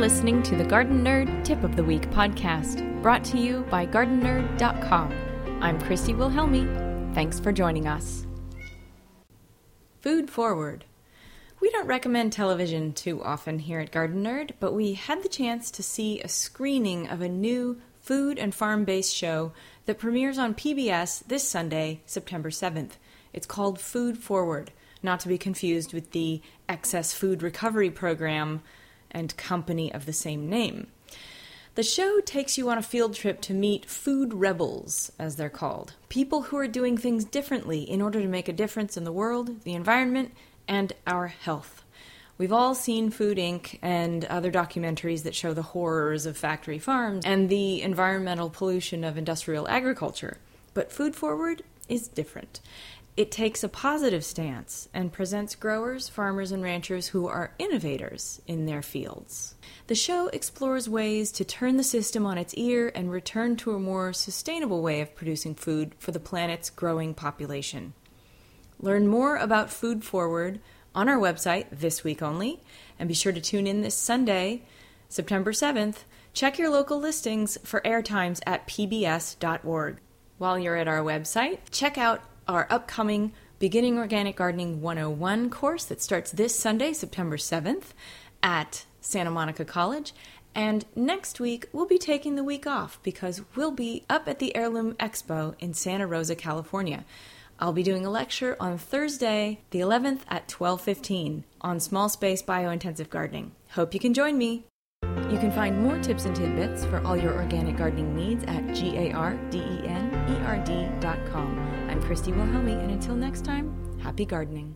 listening to the Gardenerd Tip of the Week podcast, brought to you by Gardenerd.com. I'm Christy Wilhelmi. Thanks for joining us. Food Forward. We don't recommend television too often here at Gardenerd, but we had the chance to see a screening of a new food and farm-based show that premieres on PBS this Sunday, September 7th. It's called Food Forward, not to be confused with the Excess Food Recovery Program and company of the same name. The show takes you on a field trip to meet food rebels, as they're called, people who are doing things differently in order to make a difference in the world, the environment, and our health. We've all seen Food Inc. and other documentaries that show the horrors of factory farms and the environmental pollution of industrial agriculture. But Food Forward is different. It takes a positive stance and presents growers, farmers, and ranchers who are innovators in their fields. The show explores ways to turn the system on its ear and return to a more sustainable way of producing food for the planet's growing population. Learn more about Food Forward on our website this week only, and be sure to tune in this Sunday, September 7th. Check your local listings for airtimes at pbs.org. While you're at our website, check out our upcoming Beginning Organic Gardening 101 course that starts this Sunday, September 7th at Santa Monica College. And next week, we'll be taking the week off because we'll be up at the Heirloom Expo in Santa Rosa, California. I'll be doing a lecture on Thursday, the 11th at 12:15 on small space biointensive gardening. Hope you can join me. You can find more tips and tidbits for all your organic gardening needs at gardenerd.com. I'm Christy Wilhelmi, and until next time, happy gardening.